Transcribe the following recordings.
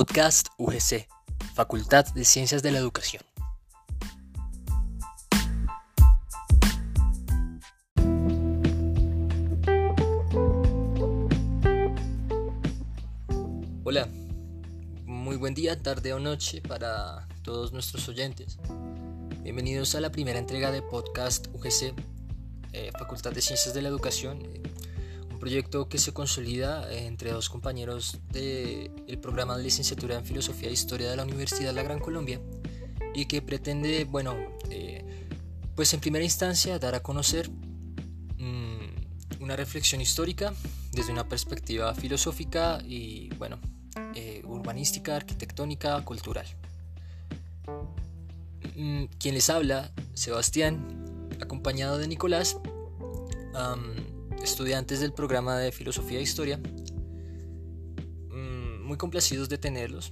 Podcast UGC, Facultad de Ciencias de la Educación. Hola, muy buen día, tarde o noche para todos nuestros oyentes. Bienvenidos a la primera entrega de Podcast UGC, Facultad de Ciencias de la Educación, un proyecto que se consolida entre dos compañeros del programa de licenciatura en Filosofía e Historia de la Universidad de la Gran Colombia y que pretende, pues en primera instancia dar a conocer una reflexión histórica desde una perspectiva filosófica y, urbanística, arquitectónica, cultural. Quien les habla, Sebastián, acompañado de Nicolás, estudiantes del programa de Filosofía e Historia. Muy complacidos de tenerlos.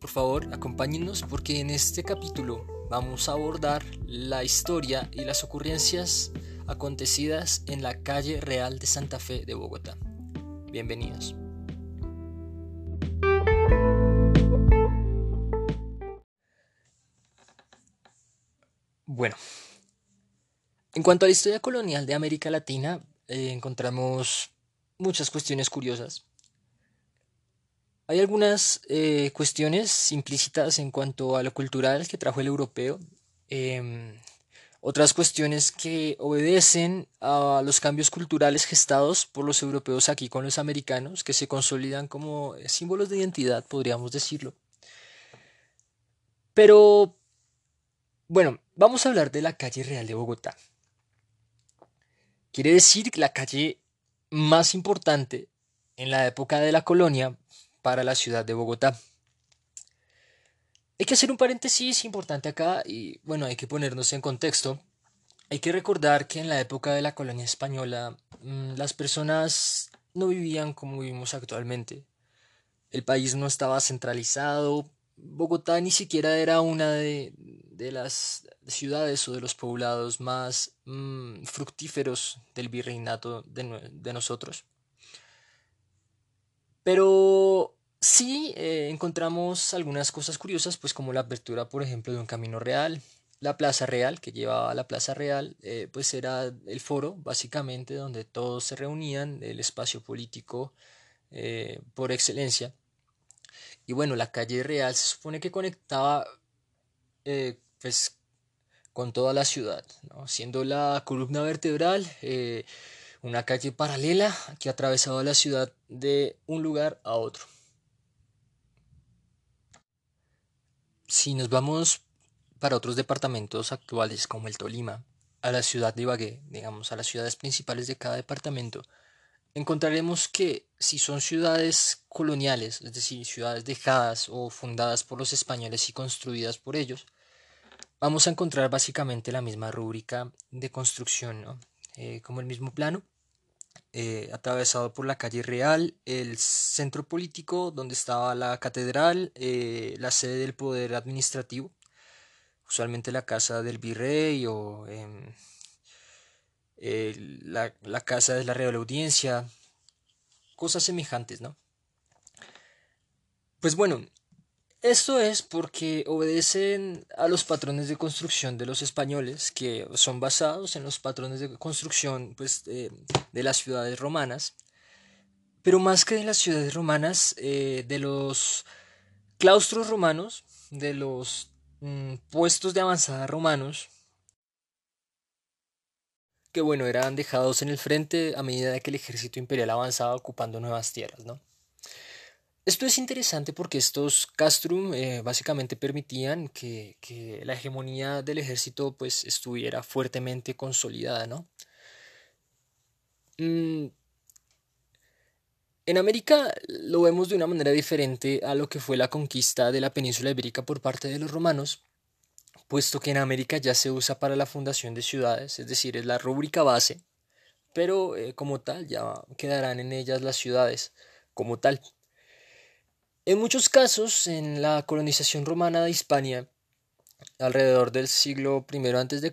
Por favor, acompáñennos porque en este capítulo vamos a abordar la historia y las ocurrencias acontecidas en la Calle Real de Santa Fe de Bogotá. Bienvenidos. Bueno, en cuanto a la historia colonial de América Latina, encontramos muchas cuestiones curiosas. Hay algunas cuestiones implícitas en cuanto a lo cultural que trajo el europeo, otras cuestiones que obedecen a los cambios culturales gestados por los europeos aquí con los americanos, que se consolidan como símbolos de identidad, podríamos decirlo. Pero, vamos a hablar de la Calle Real de Bogotá. Quiere decir que la calle más importante en la época de la colonia para la ciudad de Bogotá. Hay que hacer un paréntesis importante acá y hay que ponernos en contexto. Hay que recordar que en la época de la colonia española las personas no vivían como vivimos actualmente. El país no estaba centralizado. Bogotá ni siquiera era una de las ciudades o de los poblados más fructíferos del virreinato de nosotros. Pero sí encontramos algunas cosas curiosas, pues como la apertura, por ejemplo, de un camino real, la Plaza Real, que llevaba a la Plaza Real, pues era el foro, básicamente, donde todos se reunían, el espacio político por excelencia. Y la Calle Real se supone que conectaba pues con toda la ciudad, ¿no? Siendo la columna vertebral una calle paralela que atravesaba la ciudad de un lugar a otro. Si nos vamos para otros departamentos actuales como el Tolima, a la ciudad de Ibagué, digamos a las ciudades principales de cada departamento, encontraremos que si son ciudades coloniales, es decir, ciudades dejadas o fundadas por los españoles y construidas por ellos, vamos a encontrar básicamente la misma rúbrica de construcción, ¿no? Como el mismo plano, atravesado por la Calle Real, el centro político donde estaba la catedral, la sede del poder administrativo, usualmente la casa del virrey o la casa de la Real Audiencia, cosas semejantes, ¿no? Pues esto es porque obedecen a los patrones de construcción de los españoles, que son basados en los patrones de construcción de las ciudades romanas, pero más que de las ciudades romanas, de los claustros romanos, de los puestos de avanzada romanos, que eran dejados en el frente a medida que el ejército imperial avanzaba ocupando nuevas tierras, ¿no? Esto es interesante porque estos castrum básicamente permitían que la hegemonía del ejército estuviera fuertemente consolidada, ¿no? En América lo vemos de una manera diferente a lo que fue la conquista de la península ibérica por parte de los romanos, puesto que en América ya se usa para la fundación de ciudades, es decir, es la rúbrica base, pero como tal ya quedarán en ellas las ciudades como tal. En muchos casos, en la colonización romana de Hispania, alrededor del siglo I a.C.,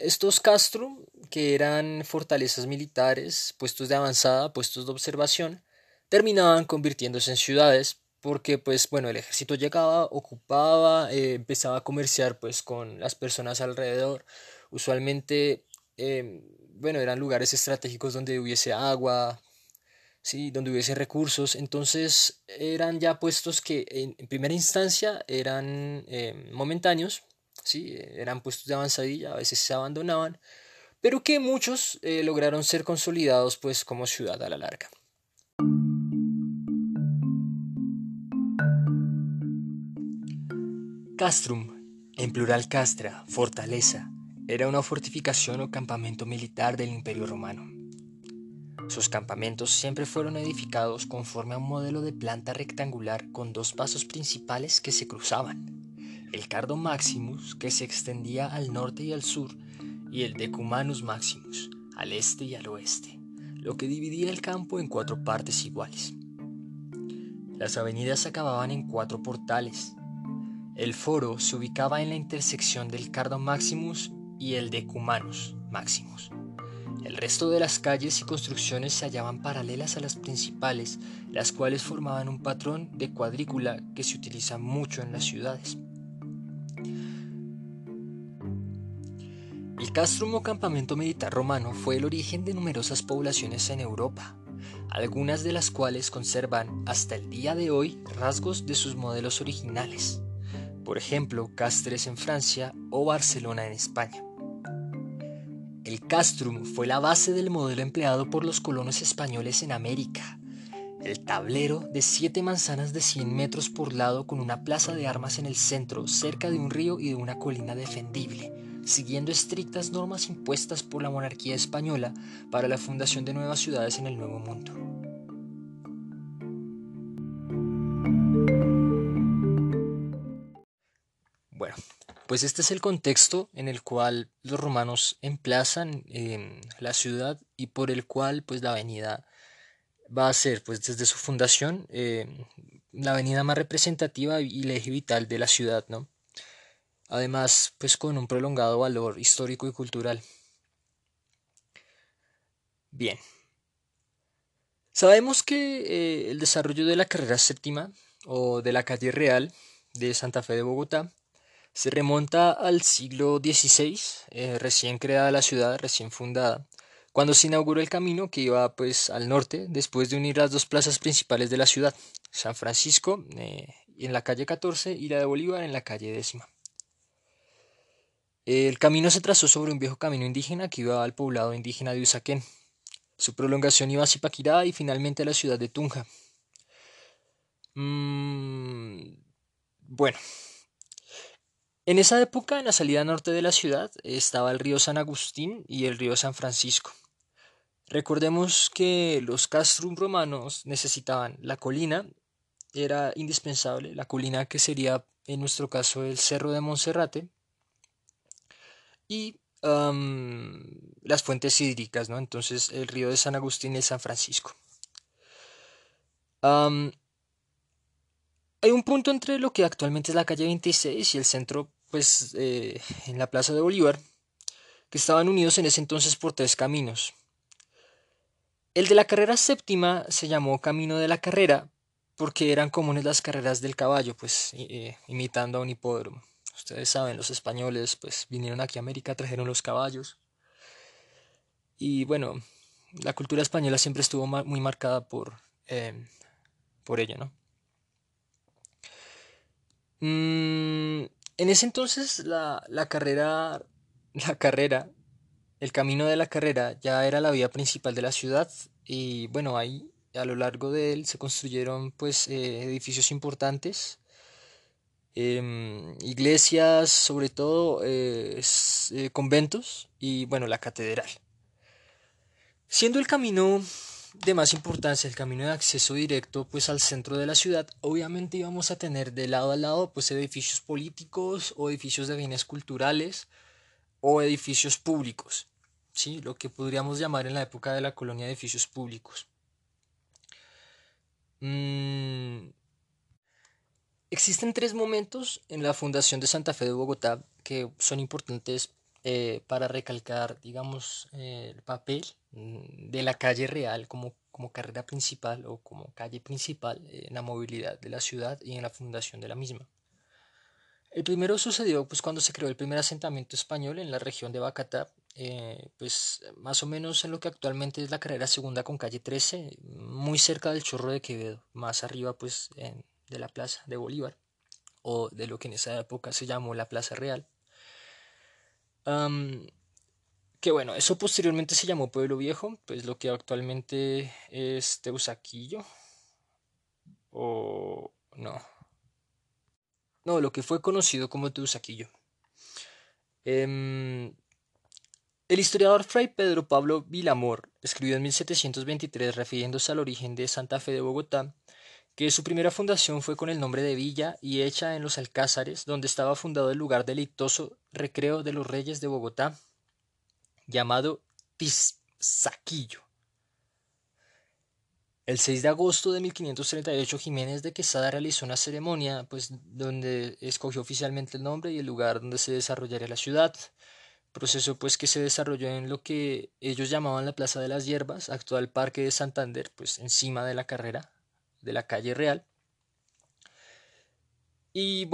estos castrum, que eran fortalezas militares, puestos de avanzada, puestos de observación, terminaban convirtiéndose en ciudades, porque pues bueno, el ejército llegaba, ocupaba, empezaba a comerciar pues con las personas alrededor. Usualmente bueno, eran lugares estratégicos donde hubiese agua, sí, donde hubiese recursos. Entonces eran ya puestos que en primera instancia eran momentáneos, sí, eran puestos de avanzadilla, a veces se abandonaban, pero que muchos lograron ser consolidados pues como ciudad a la larga. Castrum, en plural castra, fortaleza, era una fortificación o campamento militar del Imperio Romano. Sus campamentos siempre fueron edificados conforme a un modelo de planta rectangular con dos pasos principales que se cruzaban, el Cardo Maximus, que se extendía al norte y al sur, y el Decumanus Maximus, al este y al oeste, lo que dividía el campo en cuatro partes iguales. Las avenidas acababan en cuatro portales. El foro se ubicaba en la intersección del Cardo Maximus y el Decumanus Maximus. El resto de las calles y construcciones se hallaban paralelas a las principales, las cuales formaban un patrón de cuadrícula que se utiliza mucho en las ciudades. El castrum o campamento militar romano fue el origen de numerosas poblaciones en Europa, algunas de las cuales conservan hasta el día de hoy rasgos de sus modelos originales. Por ejemplo, Castres en Francia o Barcelona en España. El castrum fue la base del modelo empleado por los colonos españoles en América. El tablero de 7 manzanas de 100 metros por lado con una plaza de armas en el centro, cerca de un río y de una colina defendible, siguiendo estrictas normas impuestas por la monarquía española para la fundación de nuevas ciudades en el Nuevo Mundo. Bueno, pues este es el contexto en el cual los romanos emplazan la ciudad y por el cual pues la avenida va a ser pues desde su fundación la avenida más representativa y el eje vital de la ciudad, ¿no? Además pues con un prolongado valor histórico y cultural. Bien, sabemos que el desarrollo de la Carrera Séptima o de la Calle Real de Santa Fe de Bogotá se remonta al siglo XVI, recién creada la ciudad, recién fundada, cuando se inauguró el camino que iba pues al norte, después de unir las dos plazas principales de la ciudad, San Francisco en la calle 14 y la de Bolívar en la calle 10. El camino se trazó sobre un viejo camino indígena que iba al poblado indígena de Usaquén. Su prolongación iba a Zipaquirá y finalmente a la ciudad de Tunja. Bueno. En esa época, en la salida norte de la ciudad, estaba el río San Agustín y el río San Francisco. Recordemos que los castrum romanos necesitaban la colina, era indispensable, la colina que sería en nuestro caso el Cerro de Monserrate, y las fuentes hídricas, ¿no? Entonces el río de San Agustín y el San Francisco. Hay un punto entre lo que actualmente es la calle 26 y el centro, pues, en la Plaza de Bolívar, que estaban unidos en ese entonces por 3 caminos. El de la Carrera Séptima se llamó Camino de la Carrera porque eran comunes las carreras del caballo, pues, imitando a un hipódromo. Ustedes saben, los españoles, pues, vinieron aquí a América, trajeron los caballos. Y, bueno, la cultura española siempre estuvo muy marcada por ello, ¿no? En ese entonces la carrera, el camino de la carrera ya era la vía principal de la ciudad y bueno, ahí a lo largo de él se construyeron pues edificios importantes, iglesias sobre todo, conventos y bueno, la catedral. Siendo el camino de más importancia, el camino de acceso directo pues al centro de la ciudad, obviamente íbamos a tener de lado a lado pues edificios políticos o edificios de bienes culturales o edificios públicos, ¿sí? Lo que podríamos llamar en la época de la colonia edificios públicos. Existen 3 momentos en la fundación de Santa Fe de Bogotá que son importantes para recalcar, digamos, el papel de la Calle Real como, como carrera principal o como calle principal en la movilidad de la ciudad y en la fundación de la misma. El primero sucedió cuando se creó el primer asentamiento español en la región de Bacatá, más o menos en lo que actualmente es la carrera segunda con calle 13, muy cerca del Chorro de Quevedo, más arriba de la Plaza de Bolívar, o de lo que en esa época se llamó la Plaza Real. Eso posteriormente se llamó Pueblo Viejo, lo que actualmente es Teusaquillo, o no, lo que fue conocido como Teusaquillo. El historiador Fray Pedro Pablo Vilamor escribió en 1723, refiriéndose al origen de Santa Fe de Bogotá, que su primera fundación fue con el nombre de Villa y hecha en los Alcázares, donde estaba fundado el lugar deleitoso Recreo de los Reyes de Bogotá, llamado Teusaquillo. El 6 de agosto de 1538 Jiménez de Quesada realizó una ceremonia donde escogió oficialmente el nombre y el lugar donde se desarrollaría la ciudad, proceso que se desarrolló en lo que ellos llamaban la Plaza de las Hierbas, actual Parque de Santander, encima de la carrera de la Calle Real. Y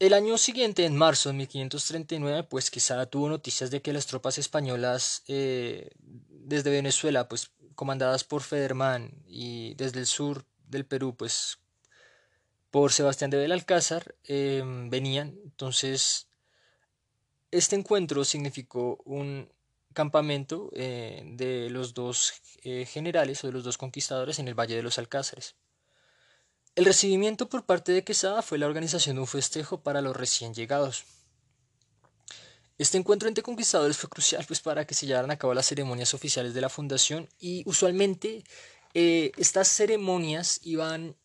el año siguiente, en marzo de 1539, Quesada tuvo noticias de que las tropas españolas desde Venezuela, comandadas por Federman, y desde el sur del Perú, por Sebastián de Belalcázar, venían. Entonces, este encuentro significó un campamento de los dos generales o de los dos conquistadores en el Valle de los Alcázares. El recibimiento por parte de Quesada fue la organización de un festejo para los recién llegados. Este encuentro entre conquistadores fue crucial para que se llevaran a cabo las ceremonias oficiales de la fundación, y usualmente estas ceremonias iban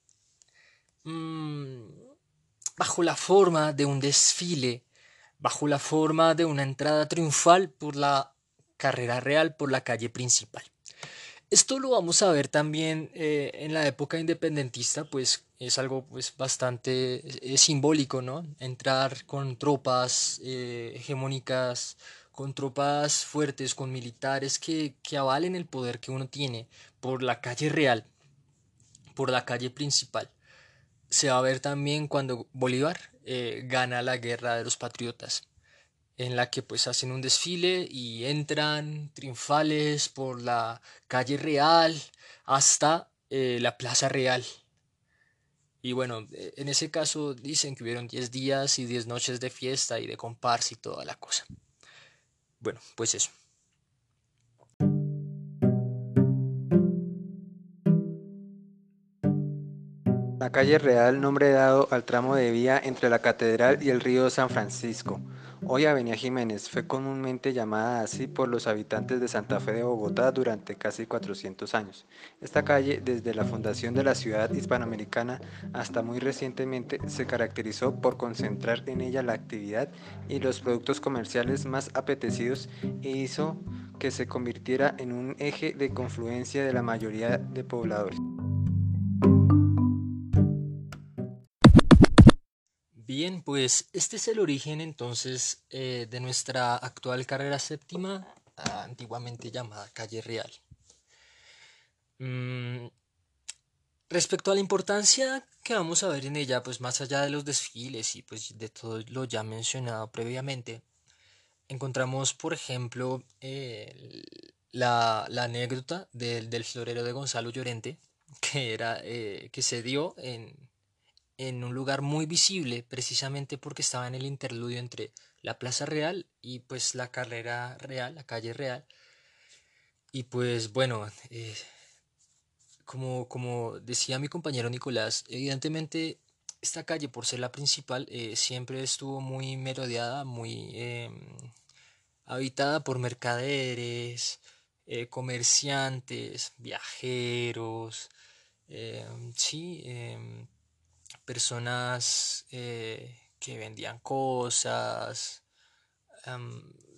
bajo la forma de un desfile, bajo la forma de una entrada triunfal por la carrera real, por la calle principal. Esto lo vamos a ver también en la época independentista, es algo bastante simbólico, ¿no? Entrar con tropas hegemónicas, con tropas fuertes, con militares que avalen el poder que uno tiene por la calle real, por la calle principal. Se va a ver también cuando Bolívar gana la guerra de los patriotas, en la que hacen un desfile y entran triunfales por la calle real hasta la Plaza Real. Y en ese caso dicen que hubieron 10 días y 10 noches de fiesta y de comparsa y toda la cosa. Eso. La calle real, nombre dado al tramo de vía entre la Catedral y el río San Francisco, hoy Avenida Jiménez, fue comúnmente llamada así por los habitantes de Santa Fe de Bogotá durante casi 400 años. Esta calle, desde la fundación de la ciudad hispanoamericana hasta muy recientemente, se caracterizó por concentrar en ella la actividad y los productos comerciales más apetecidos, e hizo que se convirtiera en un eje de confluencia de la mayoría de pobladores. Bien, este es el origen entonces de nuestra actual Carrera Séptima, antiguamente llamada Calle Real. Respecto a la importancia que vamos a ver en ella, más allá de los desfiles y de todo lo ya mencionado previamente, encontramos por ejemplo la anécdota del florero de González Llorente, que se dio en un lugar muy visible, precisamente porque estaba en el interludio entre la Plaza Real y la carrera real, la calle real. Y como decía mi compañero Nicolás, evidentemente esta calle, por ser la principal, siempre estuvo muy merodeada, muy habitada por mercaderes, comerciantes, viajeros, personas que vendían cosas,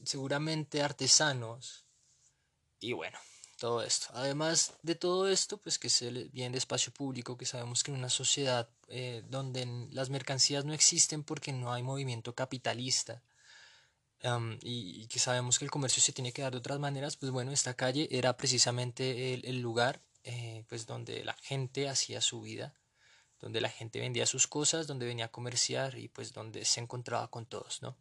seguramente artesanos, y todo esto. Además de todo esto, que es el bien de espacio público, que sabemos que en una sociedad donde las mercancías no existen porque no hay movimiento capitalista, y que sabemos que el comercio se tiene que dar de otras maneras, pues bueno, esta calle era precisamente el lugar pues donde la gente hacía su vida, donde la gente vendía sus cosas, donde venía a comerciar y pues donde se encontraba con todos, ¿no?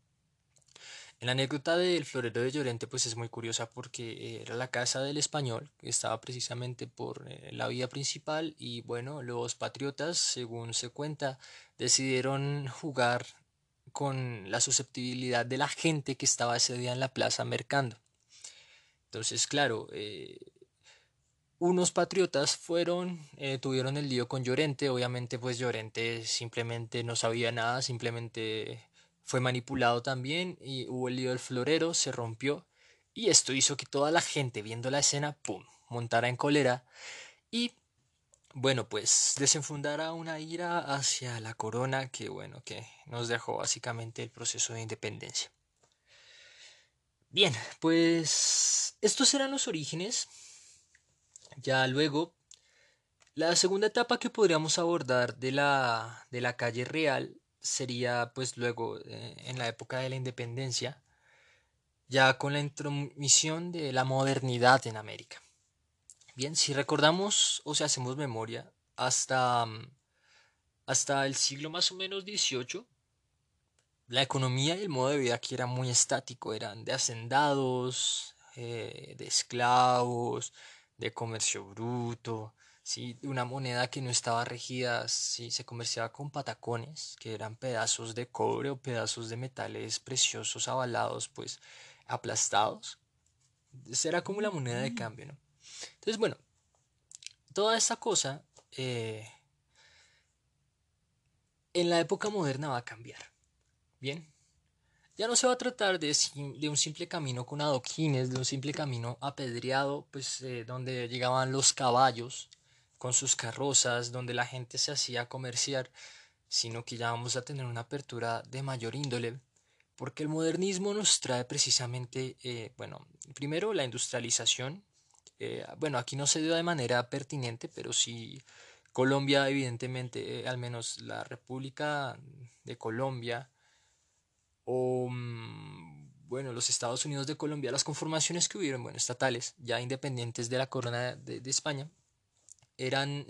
En la anécdota del florero de Llorente pues es muy curiosa porque era la casa del español, que estaba precisamente por la vía principal y bueno, los patriotas, según se cuenta, decidieron jugar con la susceptibilidad de la gente que estaba ese día en la plaza mercando. Entonces, claro, unos patriotas tuvieron el lío con Llorente, obviamente pues Llorente simplemente no sabía nada, simplemente fue manipulado también y hubo el lío del florero, se rompió y esto hizo que toda la gente viendo la escena, ¡pum!, montara en cólera y bueno, pues desenfundara una ira hacia la corona que bueno, que nos dejó básicamente el proceso de independencia. Bien, pues estos eran los orígenes. Ya luego, la segunda etapa que podríamos abordar de la calle Real sería pues luego en la época de la independencia, ya con la intromisión de la modernidad en América. Bien, si recordamos o si hacemos memoria, hasta el siglo más o menos XVIII, la economía y el modo de vida aquí era muy estático, eran de hacendados, de esclavos, de comercio bruto, ¿sí? Una moneda que no estaba regida, ¿sí? Se comerciaba con patacones, que eran pedazos de cobre o pedazos de metales preciosos avalados, pues aplastados. Esa era como la moneda de cambio, ¿no? Entonces, bueno, toda esta cosa en la época moderna va a cambiar, ¿bien? Ya no se va a tratar de un simple camino con adoquines, de un simple camino apedreado, pues donde llegaban los caballos con sus carrozas, donde la gente se hacía comerciar, sino que ya vamos a tener una apertura de mayor índole, porque el modernismo nos trae precisamente, bueno, primero la industrialización, bueno, aquí no se dio de manera pertinente, pero sí Colombia evidentemente, al menos la República de Colombia, o bueno, los Estados Unidos de Colombia, las conformaciones que hubieron, bueno, estatales, ya independientes de la corona de España, eran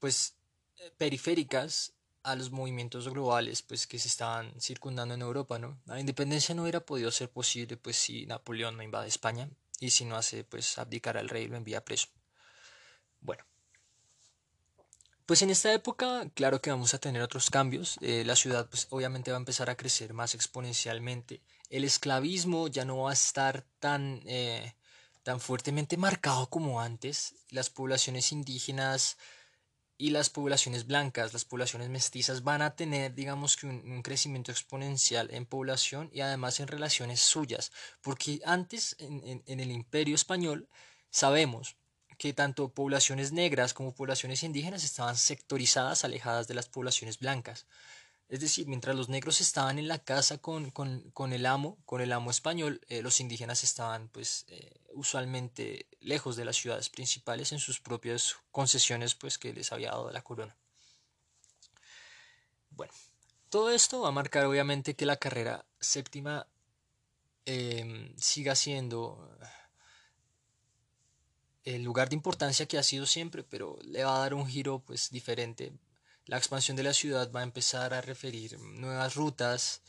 pues periféricas a los movimientos globales pues que se estaban circundando en Europa, ¿no? La independencia no hubiera podido ser posible pues si Napoleón no invade España y si no hace pues abdicar al rey, lo envía preso. Bueno, pues en esta época, claro que vamos a tener otros cambios, la ciudad pues obviamente va a empezar a crecer más exponencialmente, el esclavismo ya no va a estar tan fuertemente marcado como antes, las poblaciones indígenas y las poblaciones blancas, las poblaciones mestizas van a tener digamos que un crecimiento exponencial en población y además en relaciones suyas, porque antes en el Imperio Español sabemos que tanto poblaciones negras como poblaciones indígenas estaban sectorizadas, alejadas de las poblaciones blancas. Es decir, mientras los negros estaban en la casa con el amo español, los indígenas estaban pues usualmente lejos de las ciudades principales en sus propias concesiones pues que les había dado la corona. Bueno, todo esto va a marcar obviamente que la carrera séptima siga siendo el lugar de importancia que ha sido siempre, pero le va a dar un giro pues diferente. La expansión de la ciudad va a empezar a referir nuevas rutas,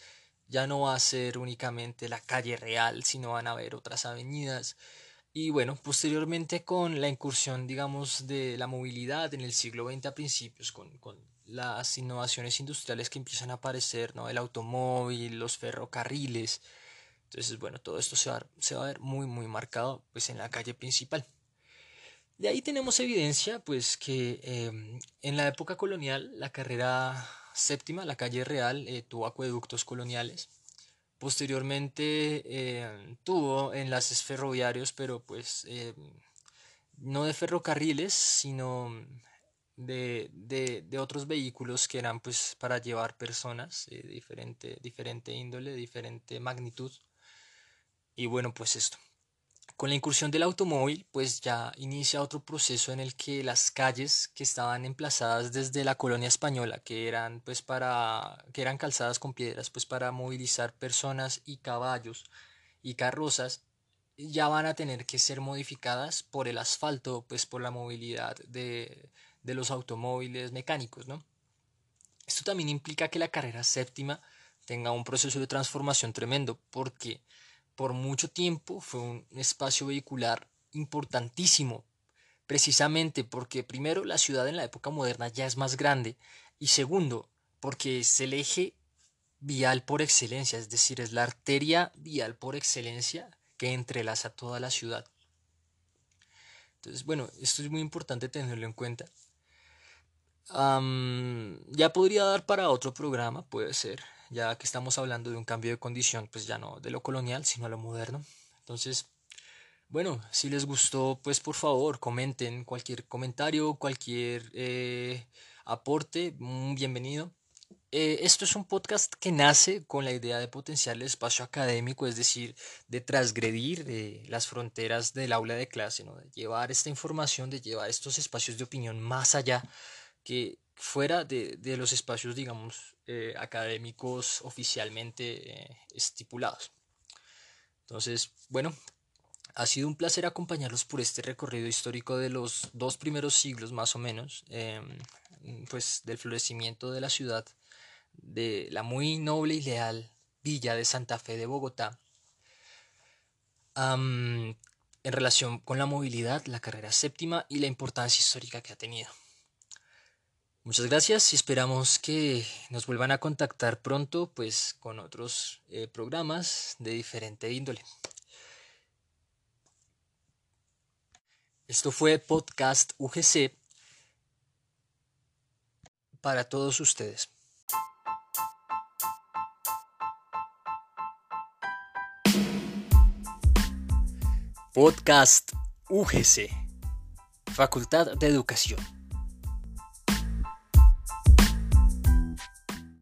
ya no va a ser únicamente la calle Real, sino van a haber otras avenidas. Y bueno, posteriormente con la incursión, digamos, de la movilidad en el siglo XX a principios, con las innovaciones industriales que empiezan a aparecer, ¿no? El automóvil, los ferrocarriles. Entonces, bueno, todo esto se va a ver muy, muy marcado pues, en la calle principal. De ahí tenemos evidencia pues que en la época colonial la carrera séptima, la calle Real, tuvo acueductos coloniales. Posteriormente tuvo enlaces ferroviarios, pero pues no de ferrocarriles, sino de otros vehículos que eran pues para llevar personas de diferente índole, diferente magnitud. Y bueno, pues esto. Con la incursión del automóvil, pues ya inicia otro proceso en el que las calles que estaban emplazadas desde la colonia española, que eran calzadas con piedras, pues para movilizar personas y caballos y carrozas, ya van a tener que ser modificadas por el asfalto, pues por la movilidad de los automóviles mecánicos, ¿no? Esto también implica que la carrera séptima tenga un proceso de transformación tremendo, porque por mucho tiempo fue un espacio vehicular importantísimo, precisamente porque primero la ciudad en la época moderna ya es más grande, y segundo porque es el eje vial por excelencia, es decir, es la arteria vial por excelencia que entrelaza toda la ciudad. Entonces, bueno, esto es muy importante tenerlo en cuenta. Ya podría dar para otro programa, puede ser, ya que estamos hablando de un cambio de condición, pues ya no de lo colonial, sino a lo moderno. Entonces, bueno, si les gustó, pues por favor, comenten cualquier comentario, cualquier aporte, bienvenido. Esto es un podcast que nace con la idea de potenciar el espacio académico, es decir, de transgredir las fronteras del aula de clase, ¿no? De llevar esta información, de llevar estos espacios de opinión más allá, que fuera de los espacios, digamos, académicos oficialmente estipulados. Entonces, bueno, ha sido un placer acompañarlos por este recorrido histórico de los 2 primeros siglos, más o menos, pues del florecimiento de la ciudad, de la muy noble y leal villa de Santa Fe de Bogotá, en relación con la movilidad, la carrera séptima y la importancia histórica que ha tenido. Muchas gracias y esperamos que nos vuelvan a contactar pronto, pues con otros programas de diferente índole. Esto fue Podcast UGC para todos ustedes. Podcast UGC, Facultad de Educación.